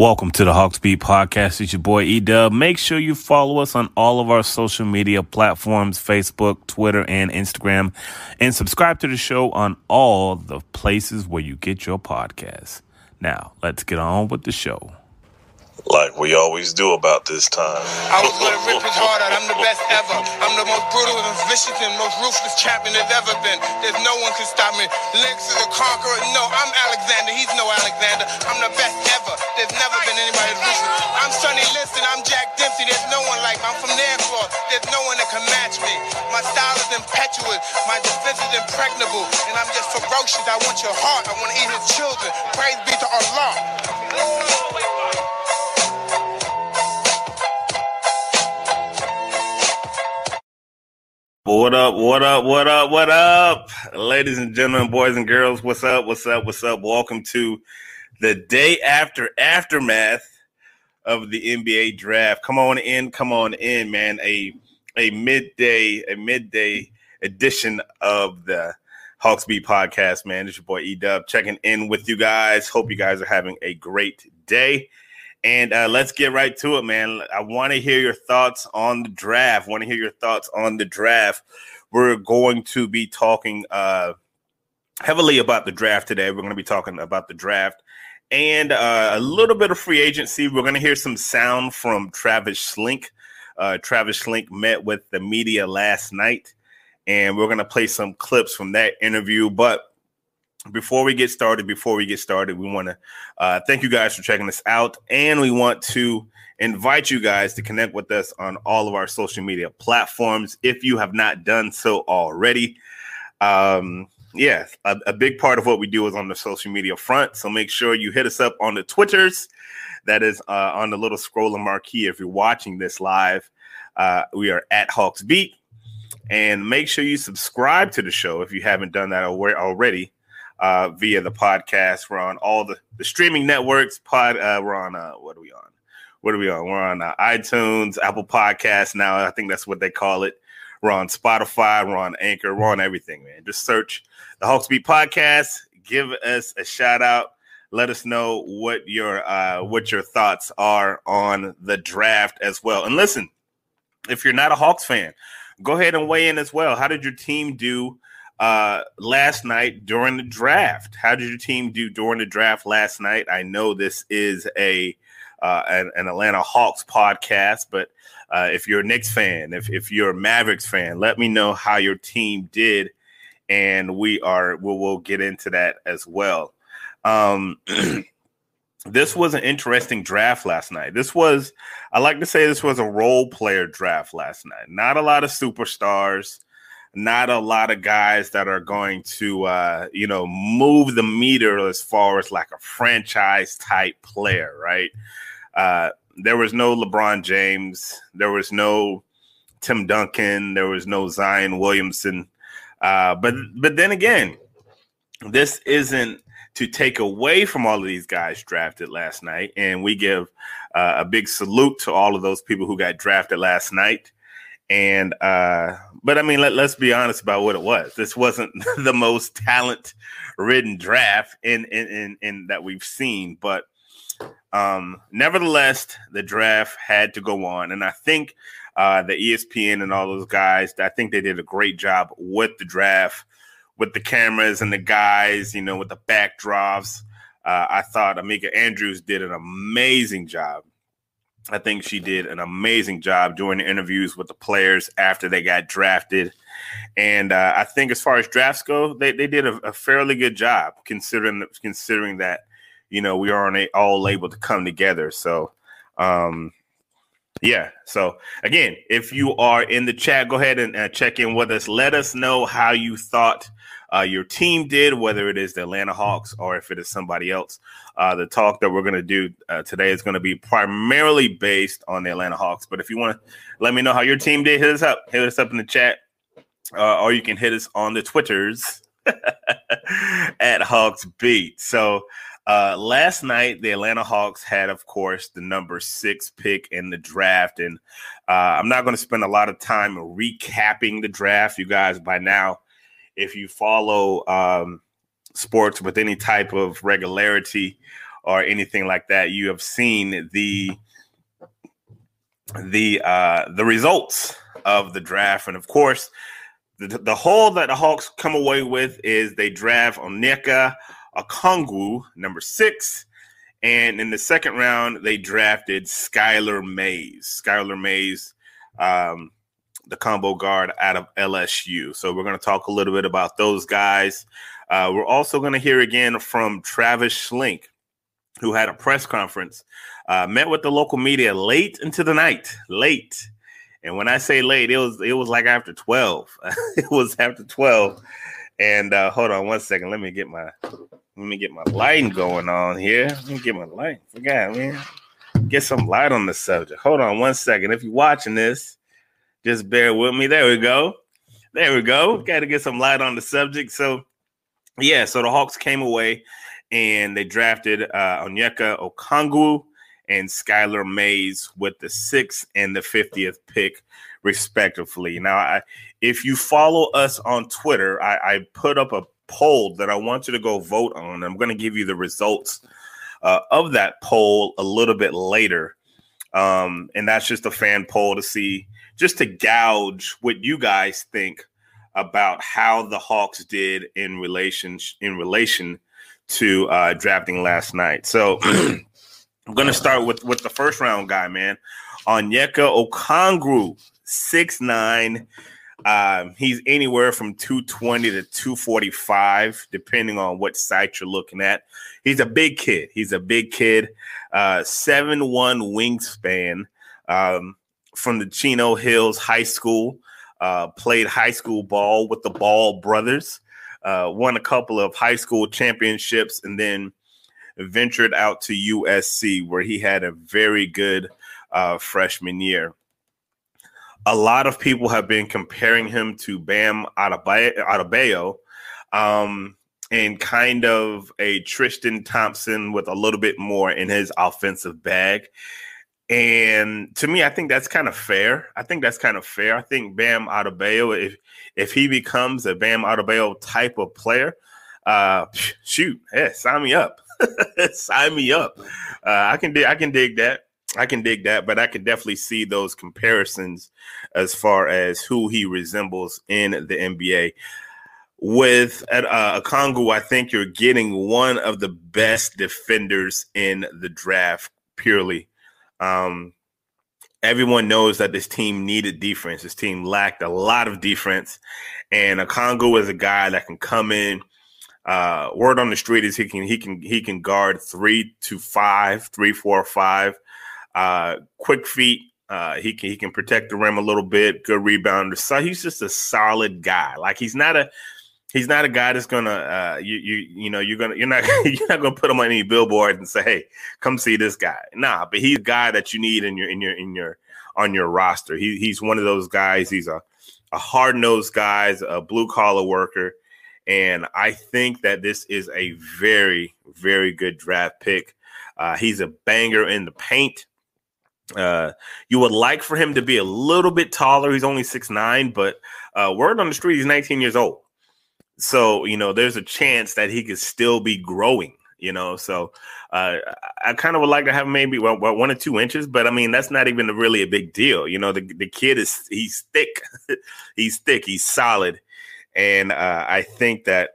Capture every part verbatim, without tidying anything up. Welcome to the Hawks Beat Podcast. It's your boy E-Dub. Make sure you follow us on all of our social media platforms, Facebook, Twitter, and Instagram. And subscribe to the show on all the places where you get your podcasts. Now, let's get on with the show. Like we always do about this time. I was going to rip it harder. I'm the best ever. I'm the most brutal and vicious and most ruthless champion there's ever been. There's no one can stop me. Lex is a conqueror. No, I'm Alexander. He's no Alexander. I'm the best ever. There's never been anybody ruthless. I'm Sonny Liston. I'm Jack Dempsey. There's no one like me. I'm from the Air Force. There's no one that can match me. My style is impetuous. My defense is impregnable. And I'm just ferocious. I want your heart. I want to eat his children. Praise be to Allah. What up, what up, what up, what up? Ladies and gentlemen, boys and girls, what's up, what's up, what's up? Welcome to the day after aftermath of the N B A draft. Come on in, come on in, man. A a midday, a midday edition of the Hawks Beat Podcast, man. It's your boy E-Dub checking in with you guys. Hope you guys are having a great day. And uh, let's get right to it, man. I want to hear your thoughts on the draft. want to hear your thoughts on the draft. We're going to be talking uh, heavily about the draft today. We're going to be talking about the draft and uh, a little bit of free agency. We're going to hear some sound from Travis Schlenk. Uh, Travis Schlenk met with the media last night, and we're going to play some clips from that interview. But Before we get started, before we get started, we want to uh, thank you guys for checking us out. And we want to invite you guys to connect with us on all of our social media platforms if you have not done so already. Um, yeah, a, a big part of what we do is on the social media front. So make sure you hit us up on the Twitters. That is uh, on the little scrolling marquee if you're watching this live. Uh, we are at Hawks Beat. And make sure you subscribe to the show if you haven't done that already. Uh, via the podcast, we're on all the, the streaming networks. Pod, uh, we're on uh, what are we on? What are we on? We're on uh, iTunes, Apple Podcasts now. I think that's what they call it. We're on Spotify. We're on Anchor. We're on everything, man. Just search the Hawks Beat Podcast. Give us a shout out. Let us know what your uh, what your thoughts are on the draft as well. And listen, if you're not a Hawks fan, go ahead and weigh in as well. How did your team do? Uh, last night during the draft, how did your team do during the draft last night? I know this is a uh, an, an Atlanta Hawks podcast, but uh, if you're a Knicks fan, if if you're a Mavericks fan, let me know how your team did, and we are we'll, we'll get into that as well. Um, this was an interesting draft last night. This was, I like to say this was a role player draft last night. Not a lot of superstars, not a lot of guys that are going to, uh, you know, move the meter as far as like a franchise type player, right? Uh, there was no LeBron James. There was no Tim Duncan. There was no Zion Williamson. Uh, but but then again, this isn't to take away from all of these guys drafted last night. And we give uh, a big salute to all of those people who got drafted last night. And uh, but I mean, let, let's be honest about what it was. This wasn't the most talent-ridden draft in in, in in that we've seen. But um, nevertheless, the draft had to go on. And I think uh, the E S P N and all those guys, I think they did a great job with the draft, with the cameras and the guys, you know, with the backdrops. Uh, I thought Amika Andrews did an amazing job. I think she did an amazing job doing the interviews with the players after they got drafted. And uh, I think as far as drafts go, they, they did a, a fairly good job considering considering that, you know, we aren't all able to come together. So, um, yeah. So, again, if you are in the chat, go ahead and uh, check in with us. Let us know how you thought uh, your team did, whether it is the Atlanta Hawks or if it is somebody else. Uh, the talk that we're going to do uh, today is going to be primarily based on the Atlanta Hawks. But if you want to let me know how your team did, hit us up. Hit us up in the chat. Uh, or you can hit us on the Twitters at Hawks Beat. So uh, last night, the Atlanta Hawks had, of course, the number six pick in the draft. And uh, I'm not going to spend a lot of time recapping the draft. You guys, by now, if you follow um, – sports with any type of regularity or anything like that, you have seen the the uh, the results of the draft. And, of course, the, the haul that the Hawks come away with is they draft Onyeka Okongwu, number six. And in the second round, they drafted Skylar Mays. Skylar Mays, um, the combo guard out of L S U. So we're going to talk a little bit about those guys. Uh, we're also going to hear again from Travis Schlenk, who had a press conference, uh, met with the local media late into the night, late. And when I say late, it was it was like after twelve. It was after twelve. And uh, hold on one second. Let me get my let me get my lighting going on here. Let me get my light. Forgot, man. Get some light on the subject. Hold on one second. If you're watching this, just bear with me. There we go. There we go. Got to get some light on the subject. So. Yeah, so the Hawks came away and they drafted uh, Onyeka Okongwu and Skylar Mays with the sixth and the fiftieth pick, respectively. Now, I, if you follow us on Twitter, I, I put up a poll that I want you to go vote on. I'm going to give you the results uh, of that poll a little bit later. Um, and that's just a fan poll to see, just to gauge what you guys think about how the Hawks did in relation in relation to uh, drafting last night. So I'm going to start with, with the first round guy, man. Onyeka Okongwu, six nine. Um, he's anywhere from two twenty to two forty-five, depending on what site you're looking at. He's a big kid. He's a big kid. Uh, seven one wingspan um, from the Chino Hills High School. Uh, played high school ball with the Ball brothers, uh, won a couple of high school championships, and then ventured out to U S C, where he had a very good uh, freshman year. A lot of people have been comparing him to Bam Adebayo, um, and kind of a Tristan Thompson with a little bit more in his offensive bag. And to me, I think that's kind of fair. I think that's kind of fair. I think Bam Adebayo, if if he becomes a Bam Adebayo type of player, uh, shoot, yeah, sign me up. Sign me up. Uh, I can dig. I can dig that. I can dig that. But I can definitely see those comparisons as far as who he resembles in the N B A. With uh, Okongwu, I think you're getting one of the best defenders in the draft purely. Um, everyone knows that this team needed defense. This team lacked a lot of defense, and Okongwu is a guy that can come in, Uh, word on the street is he can he can he can guard three to five, three, four, five. Uh, quick feet. Uh, he can he can protect the rim a little bit. Good rebounder. So he's just a solid guy. Like he's not a he's not a guy that's gonna uh, you you you know you're gonna you're not you're not gonna put him on any billboards and say, hey, come see this guy. Nah, but he's a guy that you need in your in your in your on your roster. He he's one of those guys. He's a a hard nosed guy, a blue collar worker. And I think that this is a very, very good draft pick. Uh, he's a banger in the paint. Uh, you would like for him to be a little bit taller. He's only six nine, but uh, word on the street, he's nineteen years old. So, you know, there's a chance that he could still be growing, you know. So uh, I kind of would like to have maybe well, well, one or two inches, but, I mean, that's not even really a big deal. You know, the, the kid is he's thick. he's thick. He's solid. And uh, I think that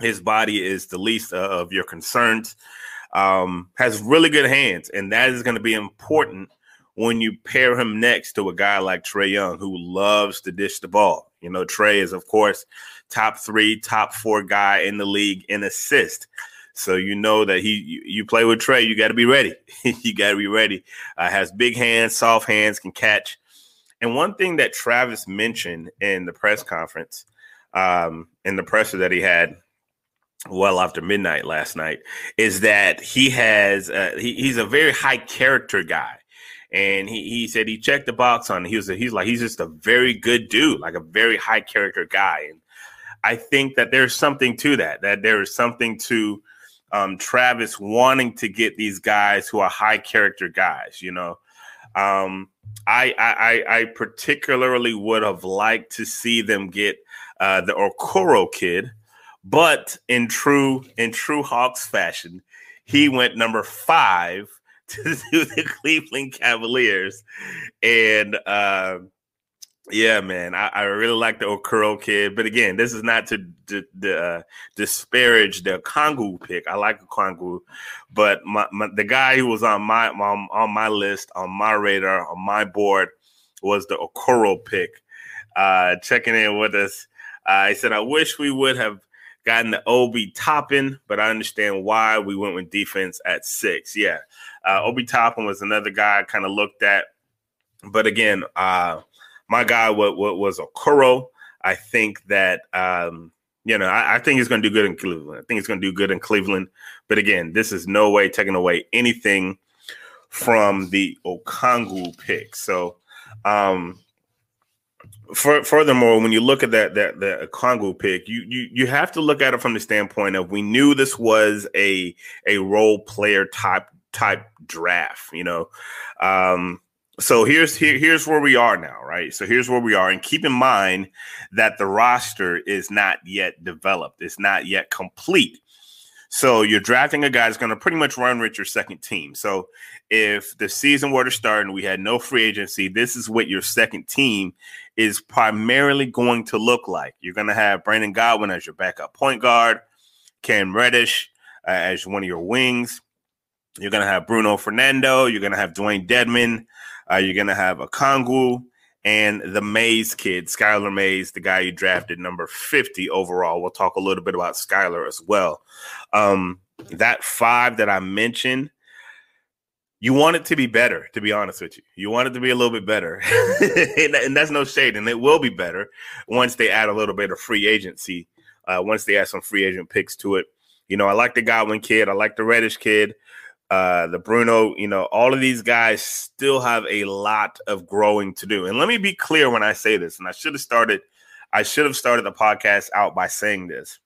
his body is the least uh, of your concerns. Um, has really good hands, and that is going to be important when you pair him next to a guy like Trae Young, who loves to dish the ball. You know, Trae is, of course, top three, top four guy in the league in assist. So you know that he you, you play with Trae, you got to be ready. you got to be ready. Uh, has big hands, soft hands, can catch. And one thing that Travis mentioned in the press conference, um, in the presser that he had well after midnight last night, is that he has uh, he, he's a very high character guy, and he, he said he checked the box on. He was a, he's like he's just a very good dude, like a very high character guy. And I think that there's something to that. That there is something to um, Travis wanting to get these guys who are high character guys. You know. Um, I, I I particularly would have liked to see them get uh, the Okoro kid, but in true in true Hawks fashion, he went number five to the Cleveland Cavaliers, and uh, yeah, man, I, I really like the Okoro kid. But again, this is not to d- d- uh, disparage the Okongwu pick. I like Okongwu, but my, my, the guy who was on my, my on my list, on my radar, on my board was the Okoro pick. Uh, checking in with us, uh, he said, "I wish we would have gotten the Obi Toppin, but I understand why we went with defense at six." Yeah, uh, Obi Toppin was another guy I kind of looked at, but again, uh, my guy what what was Okoro. I think that. Um, You know, I, I think he's going to do good in Cleveland. I think he's going to do good in Cleveland. But again, this is no way taking away anything from the Okongwu pick. So, um, for, furthermore, when you look at that that the Okongwu pick, you you you have to look at it from the standpoint of we knew this was a a role player type type draft. You know, um, so here's here, here's where we are now, right? So here's where we are. And keep in mind that the roster is not yet developed. It's not yet complete. So you're drafting a guy that's going to pretty much run with your second team. So if the season were to start and we had no free agency, this is what your second team is primarily going to look like. You're going to have Brandon Goodwin as your backup point guard, Cam Reddish uh, as one of your wings. You're going to have Bruno Fernando. You're going to have Dewayne Dedmon. Uh, you're going to have Okongwu and the Mays kid, Skylar Mays, the guy you drafted number fifty overall. We'll talk a little bit about Skylar as well. Um, that five that I mentioned, you want it to be better, to be honest with you. You want it to be a little bit better. and, and that's no shade. And it will be better once they add a little bit of free agency, uh, once they add some free agent picks to it. You know, I like the Godwin kid. I like the Reddish kid. Uh, the Bruno, you know, all of these guys still have a lot of growing to do. And let me be clear when I say this, and I should have started, I should have started the podcast out by saying this.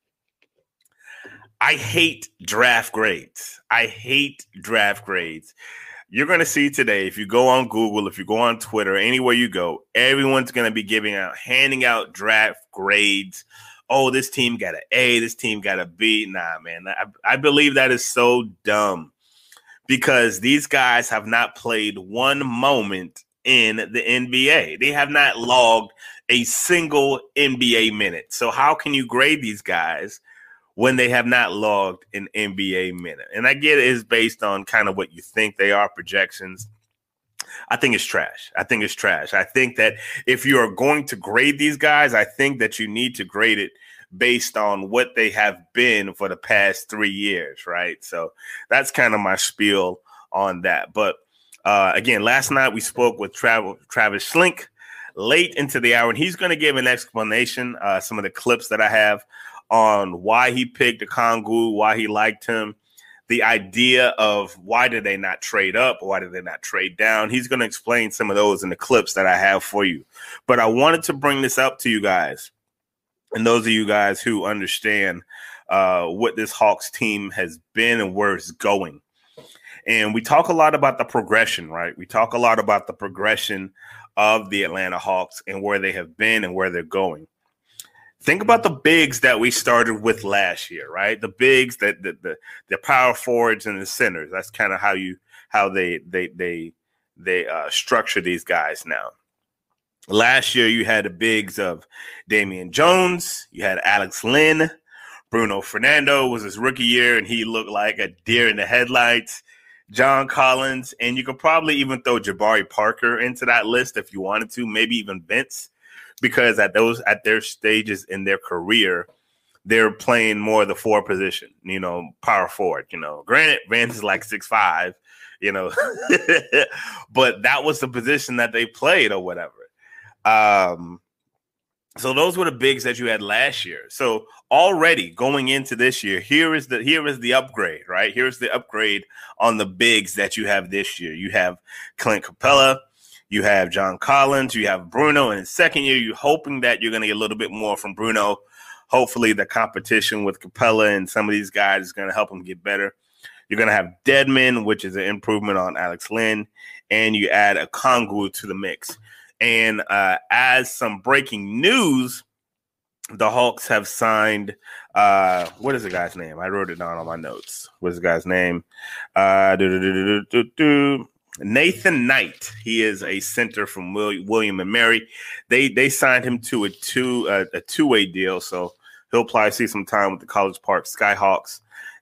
I hate draft grades. I hate draft grades. You're going to see today, if you go on Google, if you go on Twitter, anywhere you go, everyone's going to be giving out, handing out draft grades. Oh, this team got an A, this team got a B. Nah, man, I, I believe that is so dumb. Because these guys have not played one moment in the N B A. They have not logged a single N B A minute. So how can you grade these guys when they have not logged an N B A minute? And I get it is based on kind of what you think they are, projections. I think it's trash. I think it's trash. I think that if you are going to grade these guys, I think that you need to grade it based on what they have been for the past three years, right? So that's kind of my spiel on that. But uh, again, last night we spoke with Trav- Travis Schlenk late into the hour, and he's going to give an explanation, uh, some of the clips that I have on why he picked Okongwu, why he liked him, the idea of why did they not trade up, why did they not trade down. He's going to explain some of those in the clips that I have for you. But I wanted to bring this up to you guys, and those of you guys who understand uh, what this Hawks team has been and where it's going. And we talk a lot about the progression, right? We talk a lot about the progression of the Atlanta Hawks and where they have been and where they're going. Think about the bigs that we started with last year, right? The bigs, that the, the the power forwards and the centers. That's kind of how you how they they they they uh, structure these guys now. Last year, you had the bigs of Damian Jones, you had Alex Lynn, Bruno Fernando was his rookie year, and he looked like a deer in the headlights. John Collins, and you could probably even throw Jabari Parker into that list if you wanted to, maybe even Vince, because at those at their stages in their career, they're playing more of the forward position, you know, power forward. You know, granted, Vince is like six five, you know, but that was the position that they played or whatever. Um, so those were the bigs that you had last year. So already going into this year, here is the here is the upgrade, right? Here's the upgrade on the bigs that you have this year. You have Clint Capella, you have John Collins, you have Bruno. In his second year, you're hoping that you're going to get a little bit more from Bruno. Hopefully the competition with Capella and some of these guys is going to help him get better. You're going to have Dedmon, which is an improvement on Alex Lynn, and you add Okongwu to the mix. And uh, as some breaking news, the Hawks have signed, uh, what is the guy's name? I wrote it down on my notes. What is the guy's name? Uh, Nathan Knight. He is a center from William and Mary. They they signed him to a, two, a, a two-way deal, so he'll probably see some time with the College Park Skyhawks.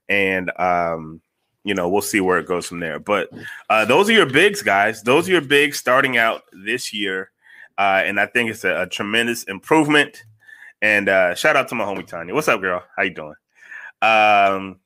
And, um, you know, we'll see where it goes from there. But uh, those are your bigs, guys. Those are your bigs starting out this year. Uh, and I think it's a, a tremendous improvement. And uh, shout out to my homie Tanya. What's up, girl? How you doing? Um,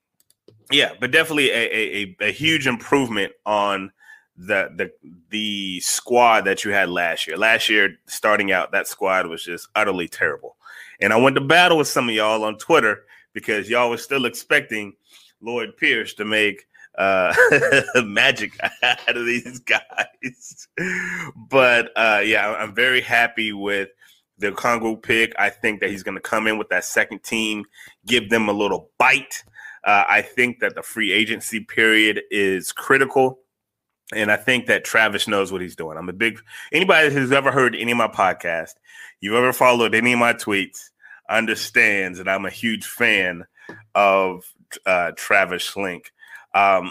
yeah, but definitely a, a, a huge improvement on the the the squad that you had last year. Last year, starting out, that squad was just utterly terrible. And I went to battle with some of y'all on Twitter because y'all were still expecting Lloyd Pierce to make uh, magic out of these guys. But uh, yeah, I'm very happy with the Okongwu pick. I think that he's going to come in with that second team, give them a little bite. Uh, I think that the free agency period is critical. And I think that Travis knows what he's doing. I'm a big, anybody who's ever heard any of my podcasts, you've ever followed any of my tweets, understands that I'm a huge fan of uh, Travis Schlenk. Um,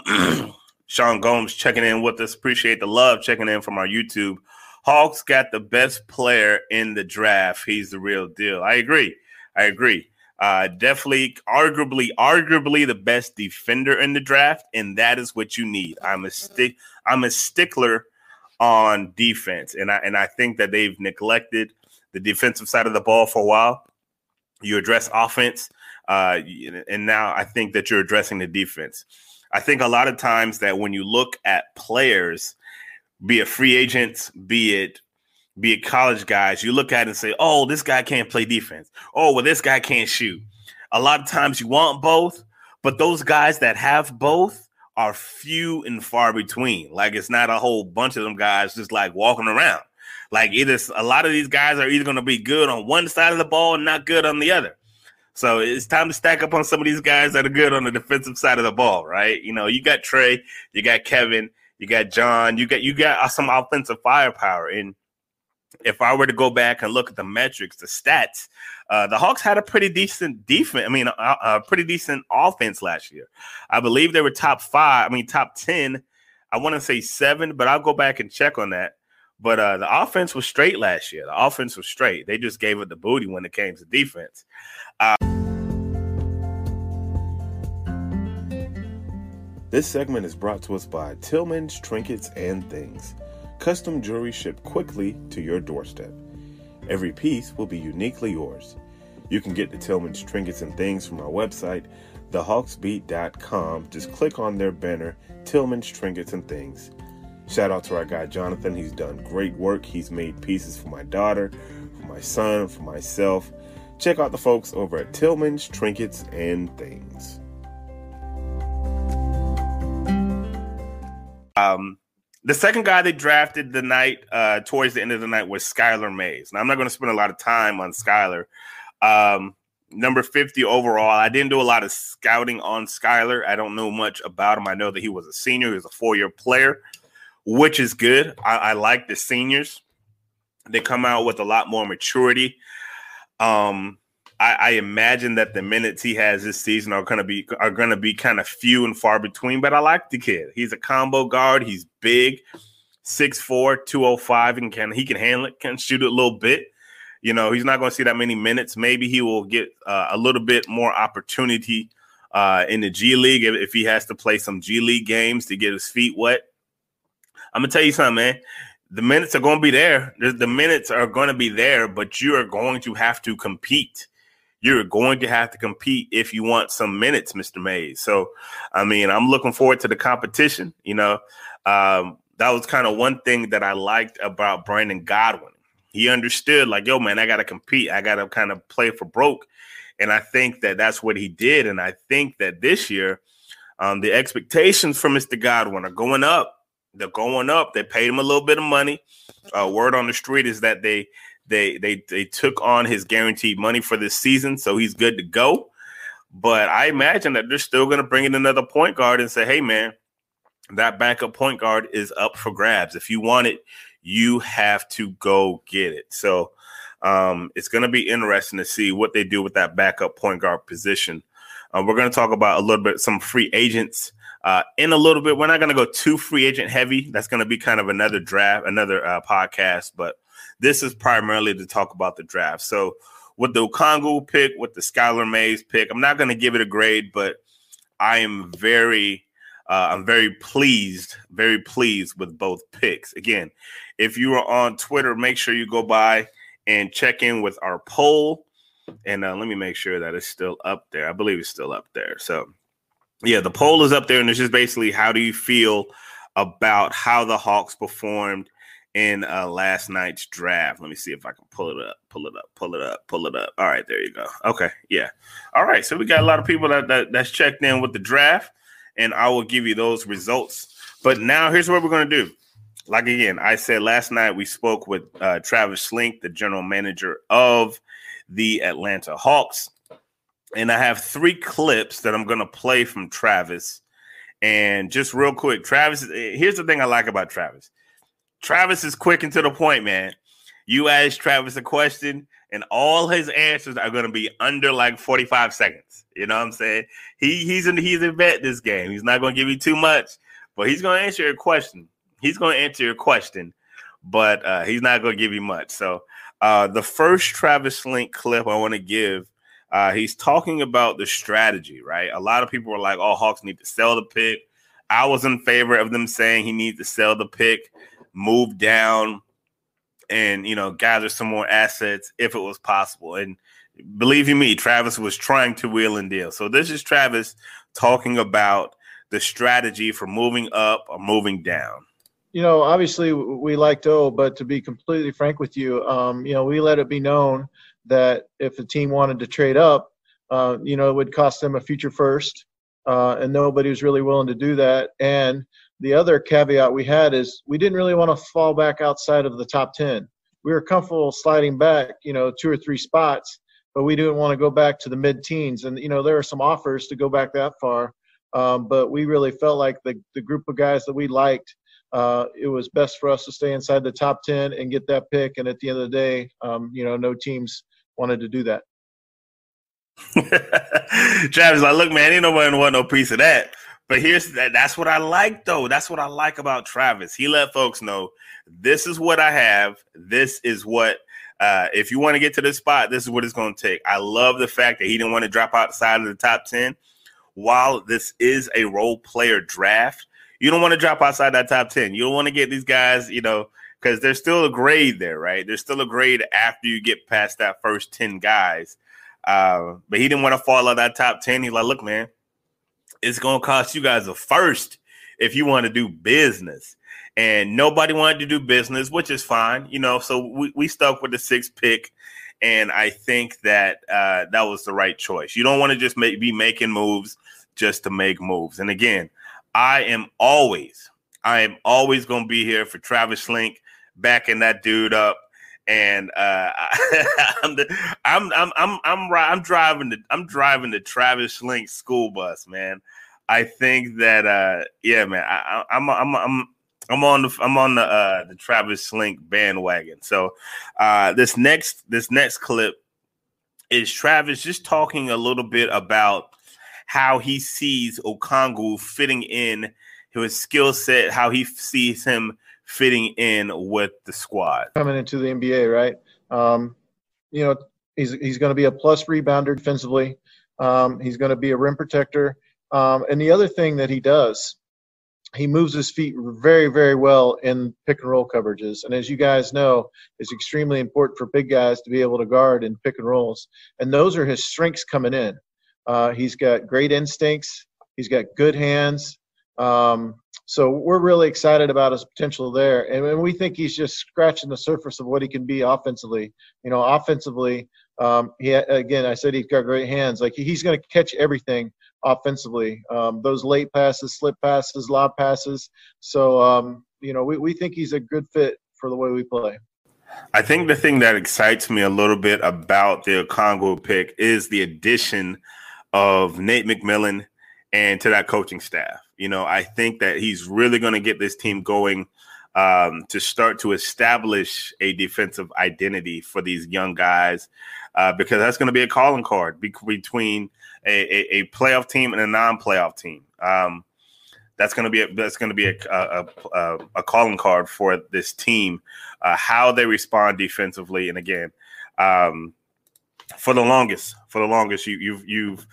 Sean Gomes checking in with us. Appreciate the love checking in from our YouTube. Hawks got the best player in the draft. He's the real deal. I agree. I agree. Uh, definitely, arguably, arguably the best defender in the draft, and that is what you need. I'm a stick. I'm a stickler on defense, and I and I think that they've neglected the defensive side of the ball for a while. You address offense, uh, and now I think that you're addressing the defense. I think a lot of times that when you look at players, be it free agents, be it be it college guys, you look at it and say, oh, this guy can't play defense. Oh, well, this guy can't shoot. A lot of times you want both, but those guys that have both are few and far between. Like, it's not a whole bunch of them guys just like walking around. Like, either a lot of these guys are either going to be good on one side of the ball and not good on the other. So it's time to stack up on some of these guys that are good on the defensive side of the ball, right? You know, you got Trae, you got Kevin, you got John, you got you got some offensive firepower. And if I were to go back and look at the metrics, the stats, uh, the Hawks had a pretty decent defense. I mean, a, a pretty decent offense last year. I believe they were top five. I mean, top ten. I want to say seven, but I'll go back and check on that. But uh, the offense was straight last year. The offense was straight. They just gave it the booty when it came to defense. Uh- this segment is brought to us by Tillman's Trinkets and Things. Custom jewelry shipped quickly to your doorstep. Every piece will be uniquely yours. You can get the Tillman's Trinkets and Things from our website, the hawks beat dot com. Just click on their banner, Tillman's Trinkets and Things. Shout out to our guy Jonathan. He's done great work. He's made pieces for my daughter, for my son, for myself. Check out the folks over at Tillman's Trinkets and Things. Um, the second guy they drafted the night, uh, towards the end of the night, was Skylar Mays. Now, I'm not going to spend a lot of time on Skylar. Um, number fifty overall. I didn't do a lot of scouting on Skylar. I don't know much about him. I know that he was a senior. He was a four-year player, which is good. I, I like the seniors. They come out with a lot more maturity. Um, I, I imagine that the minutes he has this season are going to be are going to be kind of few and far between, but I like the kid. He's a combo guard. He's big, six four, two oh five, and can he can handle it, can shoot it a little bit. You know, he's not going to see that many minutes. Maybe he will get uh, a little bit more opportunity uh, in the G League if, if he has to play some G League games to get his feet wet. I'm going to tell you something, man. The minutes are going to be there. The minutes are going to be there, but you are going to have to compete. You're going to have to compete if you want some minutes, Mister Mays. So, I mean, I'm looking forward to the competition. You know, um, that was kind of one thing that I liked about Brandon Goodwin. He understood, like, yo, man, I got to compete. I got to kind of play for broke. And I think that that's what he did. And I think that this year, um, the expectations for Mister Goodwin are going up. They're going up. They paid him a little bit of money. Uh, word on the street is that they they they they took on his guaranteed money for this season, so he's good to go. But I imagine that they're still going to bring in another point guard and say, hey, man, that backup point guard is up for grabs. If you want it, you have to go get it. So um, it's going to be interesting to see what they do with that backup point guard position. Uh, we're going to talk about a little bit some free agents. Uh, in a little bit, we're not going to go too free agent heavy. That's going to be kind of another draft, another uh, podcast. But this is primarily to talk about the draft. So with the Okongwu pick, with the Skylar Mays pick, I'm not going to give it a grade, but I am very, uh, I'm very pleased, very pleased with both picks. Again, if you are on Twitter, make sure you go by and check in with our poll. And uh, let me make sure that it's still up there. I believe it's still up there. So. Yeah, the poll is up there, and it's just basically how do you feel about how the Hawks performed in uh, last night's draft? Let me see if I can pull it up, pull it up, pull it up, pull it up. All right, there you go. Okay, yeah. All right, so we got a lot of people that, that that's checked in with the draft, and I will give you those results. But now here's what we're going to do. Like, again, I said last night we spoke with uh, Travis Schlenk, the general manager of the Atlanta Hawks. And I have three clips that I'm going to play from Travis. And just real quick, Travis, here's the thing I like about Travis. Travis is quick and to the point, man. You ask Travis a question, and all his answers are going to be under like forty-five seconds. You know what I'm saying? He He's in, he's a vet this game. He's not going to give you too much, but he's going to answer your question. He's going to answer your question, but uh, he's not going to give you much. So uh, the first Travis Schlenk clip I want to give, Uh, he's talking about the strategy, right? A lot of people were like, oh, Hawks need to sell the pick. I was in favor of them saying he needs to sell the pick, move down, and, you know, gather some more assets if it was possible. And believe you me, Travis was trying to wheel and deal. So this is Travis talking about the strategy for moving up or moving down. You know, obviously we liked O, but to be completely frank with you, um, you know, we let it be known that if the team wanted to trade up, uh, you know, it would cost them a future first, uh, and nobody was really willing to do that. And the other caveat we had is we didn't really want to fall back outside of the top ten. We were comfortable sliding back, you know, two or three spots, but we didn't want to go back to the mid-teens. And, you know, there are some offers to go back that far, um, but we really felt like the, the group of guys that we liked, Uh, it was best for us to stay inside the top ten and get that pick. And at the end of the day, um, you know, no teams wanted to do that. Travis, like, look, man, ain't nobody want no piece of that. But here's that. That's what I like, though. That's what I like about Travis. He let folks know this is what I have. This is what uh, if you want to get to this spot, this is what it's going to take. I love the fact that he didn't want to drop outside of the top ten. While this is a role player draft, you don't want to drop outside that top ten. You don't want to get these guys, you know, because there's still a grade there, right? There's still a grade after you get past that first ten guys. Uh, but he didn't want to fall out of that top ten. He's like, look, man, it's going to cost you guys a first if you want to do business. And nobody wanted to do business, which is fine. You know, so we, we stuck with the sixth pick. And I think that uh, that was the right choice. You don't want to just make, be making moves just to make moves. And again, I am always, I am always going to be here for Travis Schlenk, backing that dude up. And uh, I'm, the, I'm, I'm, I'm, I'm, I'm driving the, I'm driving the Travis Schlenk school bus, man. I think that, uh, yeah, man, I, I'm, I'm, I'm, I'm on the, I'm on the, uh, the Travis Schlenk bandwagon. So uh, this next, this next clip is Travis just talking a little bit about how he sees Okongwu fitting in his skill set, how he sees him fitting in with the squad. Coming into the N B A, right? Um, you know, he's he's going to be a plus rebounder defensively. Um, he's going to be a rim protector. Um, and the other thing that he does, he moves his feet very, very well in pick and roll coverages. And as you guys know, it's extremely important for big guys to be able to guard in pick and rolls. And those are his strengths coming in. Uh, he's got great instincts. He's got good hands. Um, so we're really excited about his potential there. And, and we think he's just scratching the surface of what he can be offensively. You know, offensively, um, he, again, I said he's got great hands. Like, he's going to catch everything offensively. Um, those late passes, slip passes, lob passes. So, um, you know, we, we think he's a good fit for the way we play. I think the thing that excites me a little bit about the Okongwu pick is the addition of Nate McMillan and to that coaching staff. You know, I think that he's really going to get this team going um, to start to establish a defensive identity for these young guys, uh, because that's going to be a calling card be- between a, a, a playoff team and a non-playoff team. Um, that's going to be a, that's going to be a, a, a, a calling card for this team, uh, how they respond defensively. And again, um, For the longest, for the longest, you, you've you've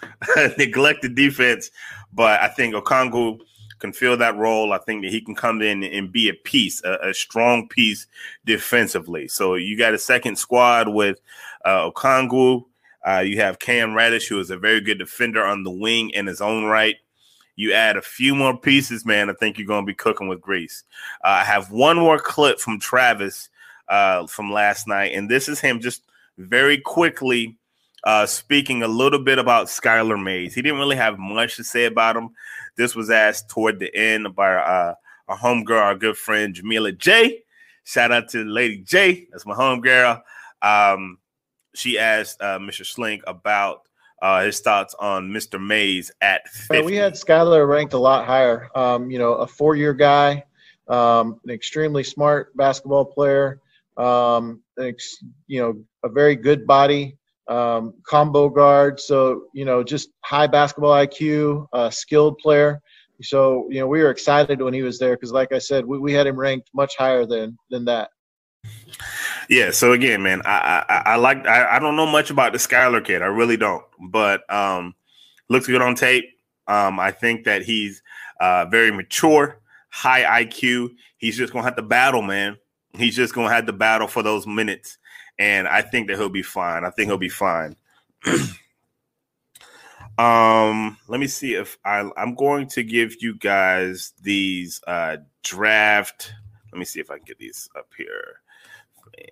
neglected defense, but I think Okongwu can fill that role. I think that he can come in and be a piece, a, a strong piece defensively. So you got a second squad with uh, Okongwu. Uh, you have Cam Reddish, who is a very good defender on the wing in his own right. You add a few more pieces, man, I think you're going to be cooking with grease. Uh, I have one more clip from Travis uh, from last night, and this is him just very quickly uh, speaking a little bit about Skylar Mays. He didn't really have much to say about him. This was asked toward the end by uh, our homegirl, our good friend, Jamila Jay. Shout out to Lady Jay. That's my homegirl. Um, she asked uh, Mister Schlenk about uh, his thoughts on Mister Mays at fifty. We had Skylar ranked a lot higher. Um, you know, a four-year guy, um, an extremely smart basketball player, um, you know, a very good body, um, combo guard. So, you know, just high basketball I Q, uh, skilled player. So, you know, we were excited when he was there because, like I said, we, we had him ranked much higher than than that. Yeah. So, again, man, I I, I like I, I don't know much about the Skylar kid. I really don't. But um, looks good on tape. Um, I think that he's uh, very mature, high I Q. He's just going to have to battle, man. He's just going to have to battle for those minutes. And I think that he'll be fine. I think he'll be fine. um, let me see if I, I'm going to give you guys these uh, draft. Let me see if I can get these up here.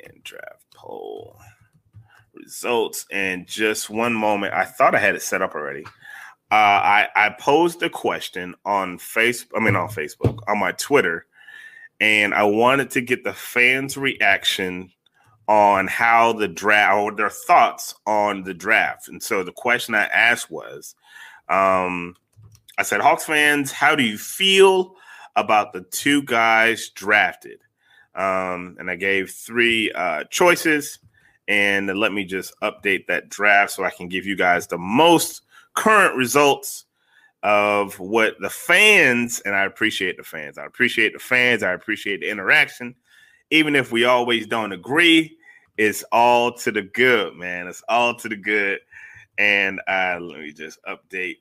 And draft poll results. And just one moment. I thought I had it set up already. Uh, I, I posed a question on Facebook. I mean, on Facebook, on my Twitter. And I wanted to get the fans' reaction on how the draft or their thoughts on the draft. And so the question I asked was, um, I said, Hawks fans, how do you feel about the two guys drafted? Um, and I gave three uh, choices. And let me just update that draft so I can give you guys the most current results of what the fans, and I appreciate the fans. I appreciate the fans. I appreciate the interaction. Even if we always don't agree, it's all to the good, man. It's all to the good. And uh, let me just update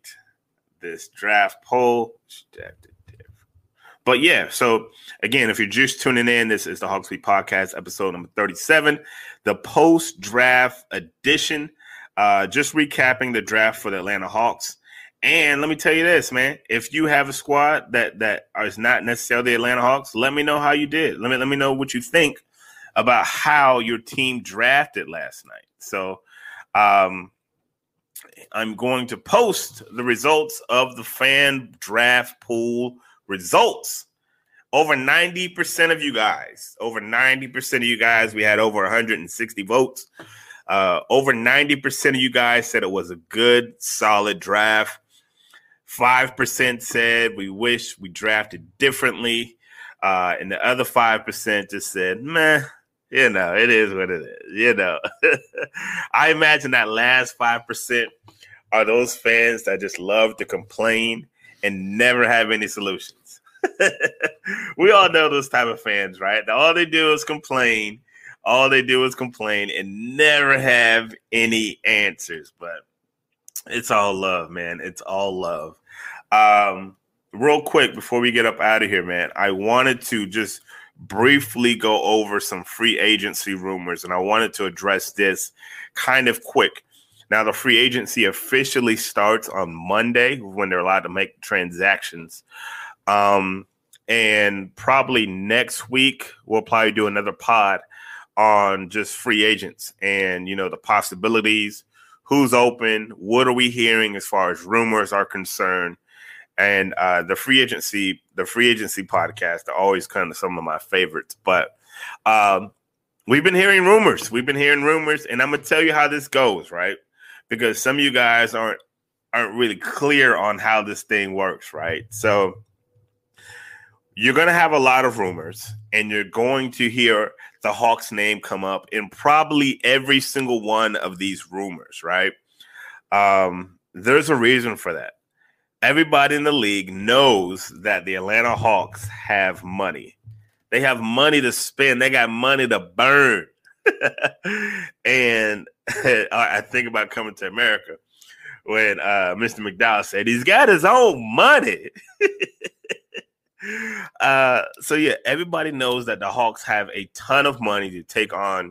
this draft poll. But, yeah, so, again, if you're just tuning in, this is the Hawks Beat Podcast, episode number thirty-seven, the post-draft edition. Uh, just recapping the draft for the Atlanta Hawks. And let me tell you this, man. If you have a squad that that is not necessarily the Atlanta Hawks, let me know how you did. Let me let me know what you think about how your team drafted last night. So um, I'm going to post the results of the fan draft pool results. Over ninety percent of you guys, over ninety percent of you guys, we had over one hundred sixty votes. Uh, over ninety percent of you guys said it was a good, solid draft. five percent said we wish we drafted differently. Uh, and the other five percent just said, meh, you know, it is what it is, you know. I imagine that last five percent are those fans that just love to complain and never have any solutions. We all know those type of fans, right? All they do is complain. All they do is complain and never have any answers. But it's all love, man. It's all love. Um, real quick, before we get up out of here, man, I wanted to just briefly go over some free agency rumors, and I wanted to address this kind of quick. Now, the free agency officially starts on Monday when they're allowed to make transactions. Um, and probably next week, we'll probably do another pod on just free agents and, you know, the possibilities, who's open, what are we hearing as far as rumors are concerned. And uh, the free agency, the free agency podcast are always kind of some of my favorites. But um, we've been hearing rumors. We've been hearing rumors. And I'm going to tell you how this goes, right? Because some of you guys aren't aren't really clear on how this thing works, right? So you're going to have a lot of rumors, and you're going to hear the Hawks name come up in probably every single one of these rumors, right? Um, there's a reason for that. Everybody in the league knows that the Atlanta Hawks have money. They have money to spend. They got money to burn. And I think about Coming to America when uh, Mister McDowell said he's got his own money. Uh, so, yeah, everybody knows that the Hawks have a ton of money to take on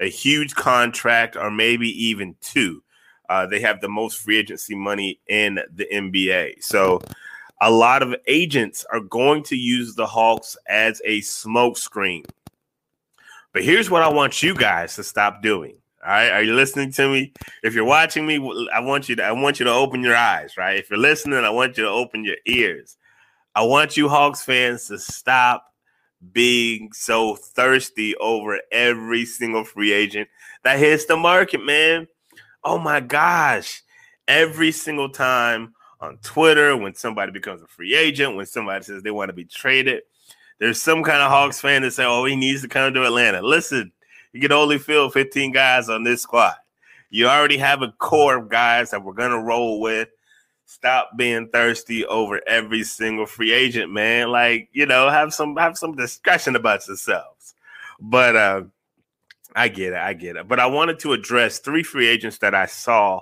a huge contract or maybe even two. Uh, they have the most free agency money in the N B A. So a lot of agents are going to use the Hawks as a smokescreen. But here's what I want you guys to stop doing. All right. Are you listening to me? If you're watching me, I want you to I want you to open your eyes. Right. If you're listening, I want you to open your ears. I want you Hawks fans to stop being so thirsty over every single free agent that hits the market, man. Oh, my gosh. Every single time on Twitter, when somebody becomes a free agent, when somebody says they want to be traded, there's some kind of Hawks fan that say, oh, he needs to come to Atlanta. Listen, you can only field fifteen guys on this squad. You already have a core of guys that we're going to roll with. Stop being thirsty over every single free agent, man. Like, you know, have some have some discussion about yourselves. But uh, I get it. I get it. But I wanted to address three free agents that I saw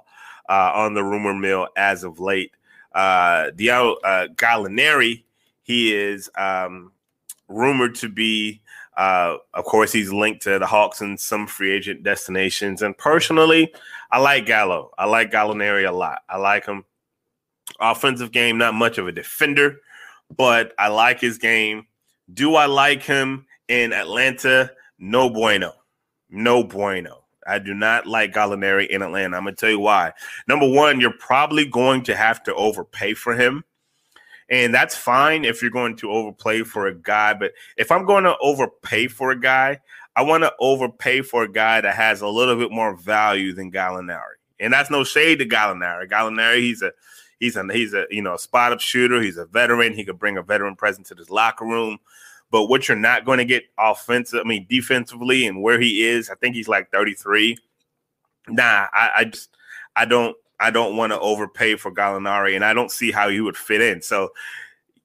uh, on the rumor mill as of late. Uh, the uh, Gallinari, he is um, rumored to be, uh, of course, he's linked to the Hawks and some free agent destinations. And personally, I like Gallo. I like Gallinari a lot. I like him. Offensive game, not much of a defender, but I like his game. Do I like him in Atlanta? No bueno. No bueno. I do not like Gallinari in Atlanta. I'm going to tell you why. Number one, you're probably going to have to overpay for him. And that's fine if you're going to overpay for a guy. But if I'm going to overpay for a guy, I want to overpay for a guy that has a little bit more value than Gallinari. And that's no shade to Gallinari. Gallinari, he's a He's a, he's a you know, spot-up shooter. He's a veteran. He could bring a veteran presence to this locker room. But what you're not going to get offensive, I mean, defensively and where he is, I think he's like thirty-three. Nah, I, I just I don't I don't want to overpay for Gallinari, and I don't see how he would fit in. So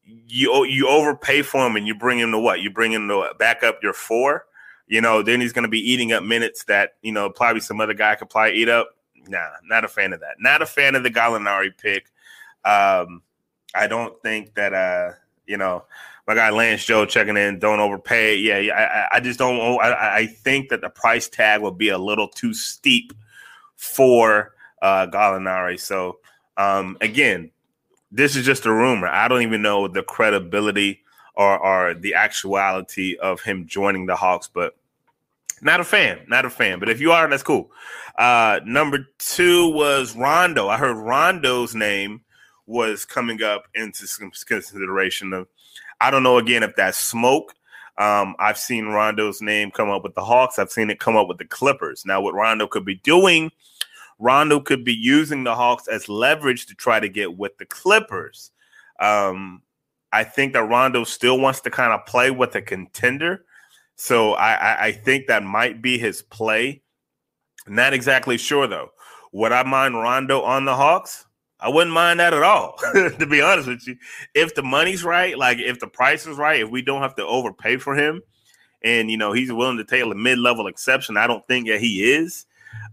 you you overpay for him, and you bring him to what? You bring him to back up your four. You know, then he's going to be eating up minutes that, you know, probably some other guy could probably eat up. Nah, not a fan of that. Not a fan of the Gallinari pick. Um, I don't think that, uh, you know, my guy Lance Joe checking in, don't overpay. Yeah, I, I just don't. I, I think that the price tag will be a little too steep for uh, Gallinari. So, um, again, this is just a rumor. I don't even know the credibility or, or the actuality of him joining the Hawks, but not a fan, not a fan. But if you are, that's cool. Uh, number two was Rondo. I heard Rondo's name was coming up into some consideration of, I don't know, again, if that's smoke. Um, I've seen Rondo's name come up with the Hawks. I've seen it come up with the Clippers. Now, what Rondo could be doing, Rondo could be using the Hawks as leverage to try to get with the Clippers. Um, I think that Rondo still wants to kind of play with a contender. So I, I, I think that might be his play. Not exactly sure, though. Would I mind Rondo on the Hawks? I wouldn't mind that at all, to be honest with you. If the money's right, like if the price is right, if we don't have to overpay for him and, you know, he's willing to take a mid-level exception, I don't think that he is.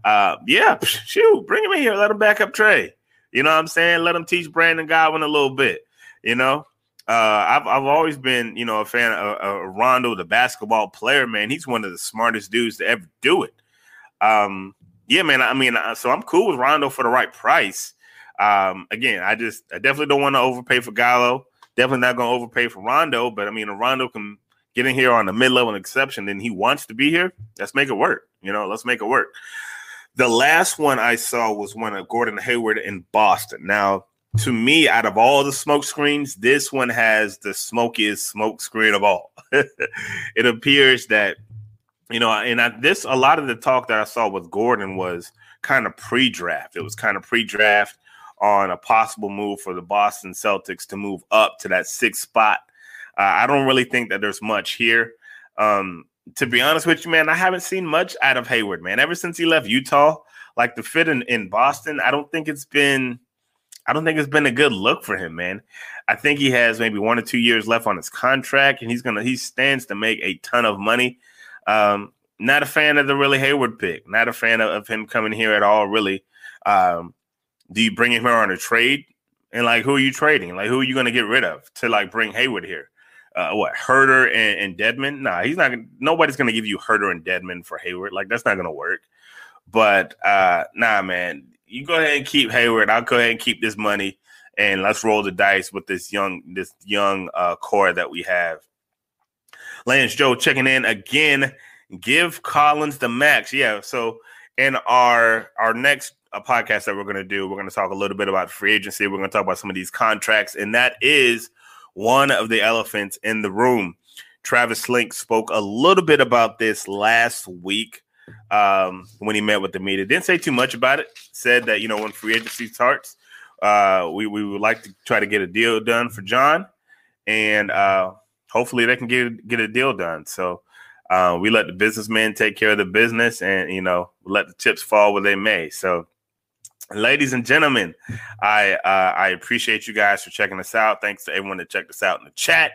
Uh, yeah, shoot, bring him in here. Let him back up Trae. You know what I'm saying? Let him teach Brandon Goodwin a little bit, you know. Uh, I've I've always been, you know, a fan of, of Rondo, the basketball player, man. He's one of the smartest dudes to ever do it. Um, yeah, man, I mean, so I'm cool with Rondo for the right price. Um, again, I just I definitely don't want to overpay for Gallo. Definitely not going to overpay for Rondo. But, I mean, if Rondo can get in here on a mid-level exception and he wants to be here, let's make it work. You know, let's make it work. The last one I saw was one of Gordon Hayward in Boston. Now, to me, out of all the smoke screens, this one has the smokiest smoke screen of all. It appears that, you know, and I, this a lot of the talk that I saw with Gordon was kind of pre-draft. It was kind of pre-draft on a possible move for the Boston Celtics to move up to that sixth spot. Uh, I don't really think that there's much here. Um, to be honest with you, man, I haven't seen much out of Hayward, man. Ever since he left Utah, like the fit in, in Boston, I don't think it's been I don't think it's been a good look for him, man. I think he has maybe one or two years left on his contract, and he's gonna he stands to make a ton of money. Um, not a fan of the really Hayward pick. Not a fan of, of him coming here at all, really. Um, Do you bring him here on a trade? And, like, who are you trading? Like, who are you going to get rid of to, like, bring Hayward here? Uh, what, Huerter and, and Dedmon? Nah, he's not – nobody's going to give you Huerter and Dedmon for Hayward. Like, that's not going to work. But, uh, nah, man, you go ahead and keep Hayward. I'll go ahead and keep this money, and let's roll the dice with this young this young uh, core that we have. Lance Joe checking in again. Give Collins the max. Yeah, so in our our next – a podcast that we're going to do, we're going to talk a little bit about free agency. We're going to talk about some of these contracts, and that is one of the elephants in the room. Travis Schlenk spoke a little bit about this last week um, when he met with the media. Didn't say too much about it. Said that, you know, when free agency starts, uh, we, we would like to try to get a deal done for John, and uh, hopefully they can get, get a deal done. So uh, we let the businessmen take care of the business, and, you know, let the chips fall where they may. So, ladies and gentlemen, I uh, I appreciate you guys for checking us out. Thanks to everyone that checked us out in the chat.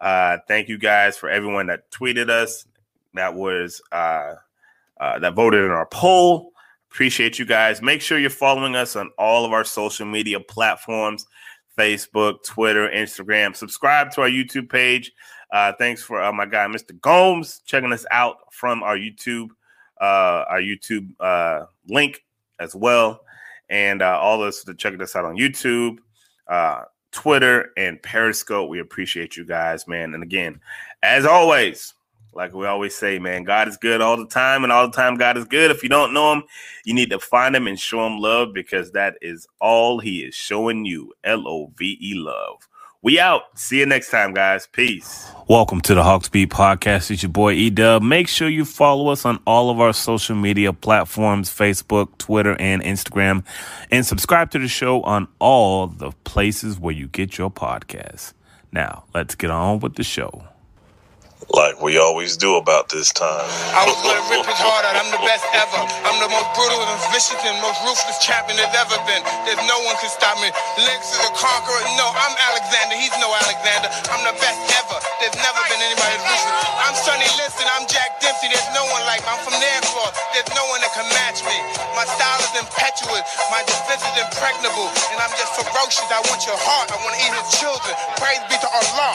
Uh, thank you guys for everyone that tweeted us, that was uh, uh, that voted in our poll. Appreciate you guys. Make sure you're following us on all of our social media platforms: Facebook, Twitter, Instagram. Subscribe to our YouTube page. Uh, thanks for uh, my guy, Mister Gomes, checking us out from our YouTube uh, our YouTube uh, link as well. And uh, all those that checking us out on YouTube, uh, Twitter, and Periscope. We appreciate you guys, man. And again, as always, like we always say, man, God is good all the time, and all the time God is good. If you don't know him, you need to find him and show him love, because that is all he is showing you. L O V E, love. We out. See you next time, guys. Peace. Welcome to the Hawks Beat Podcast. It's your boy E-Dub. Make sure you follow us on all of our social media platforms, Facebook, Twitter, and Instagram. And subscribe to the show on all the places where you get your podcasts. Now, let's get on with the show. Like we always do about this time. I was going to rip it hard out. I'm the best ever. I'm the most brutal and vicious and most ruthless champion there's ever been. There's no one can stop me. Lynx is a conqueror. No, I'm Alexander. He's no Alexander. I'm the best ever. There's never been anybody as ruthless. I'm Sonny Liston. I'm Jack Dempsey. There's no one like me. I'm from Nairclaw. There's no one that can match me. My style is impetuous. My defense is impregnable. And I'm just ferocious. I want your heart. I want to eat his children. Praise be to Allah.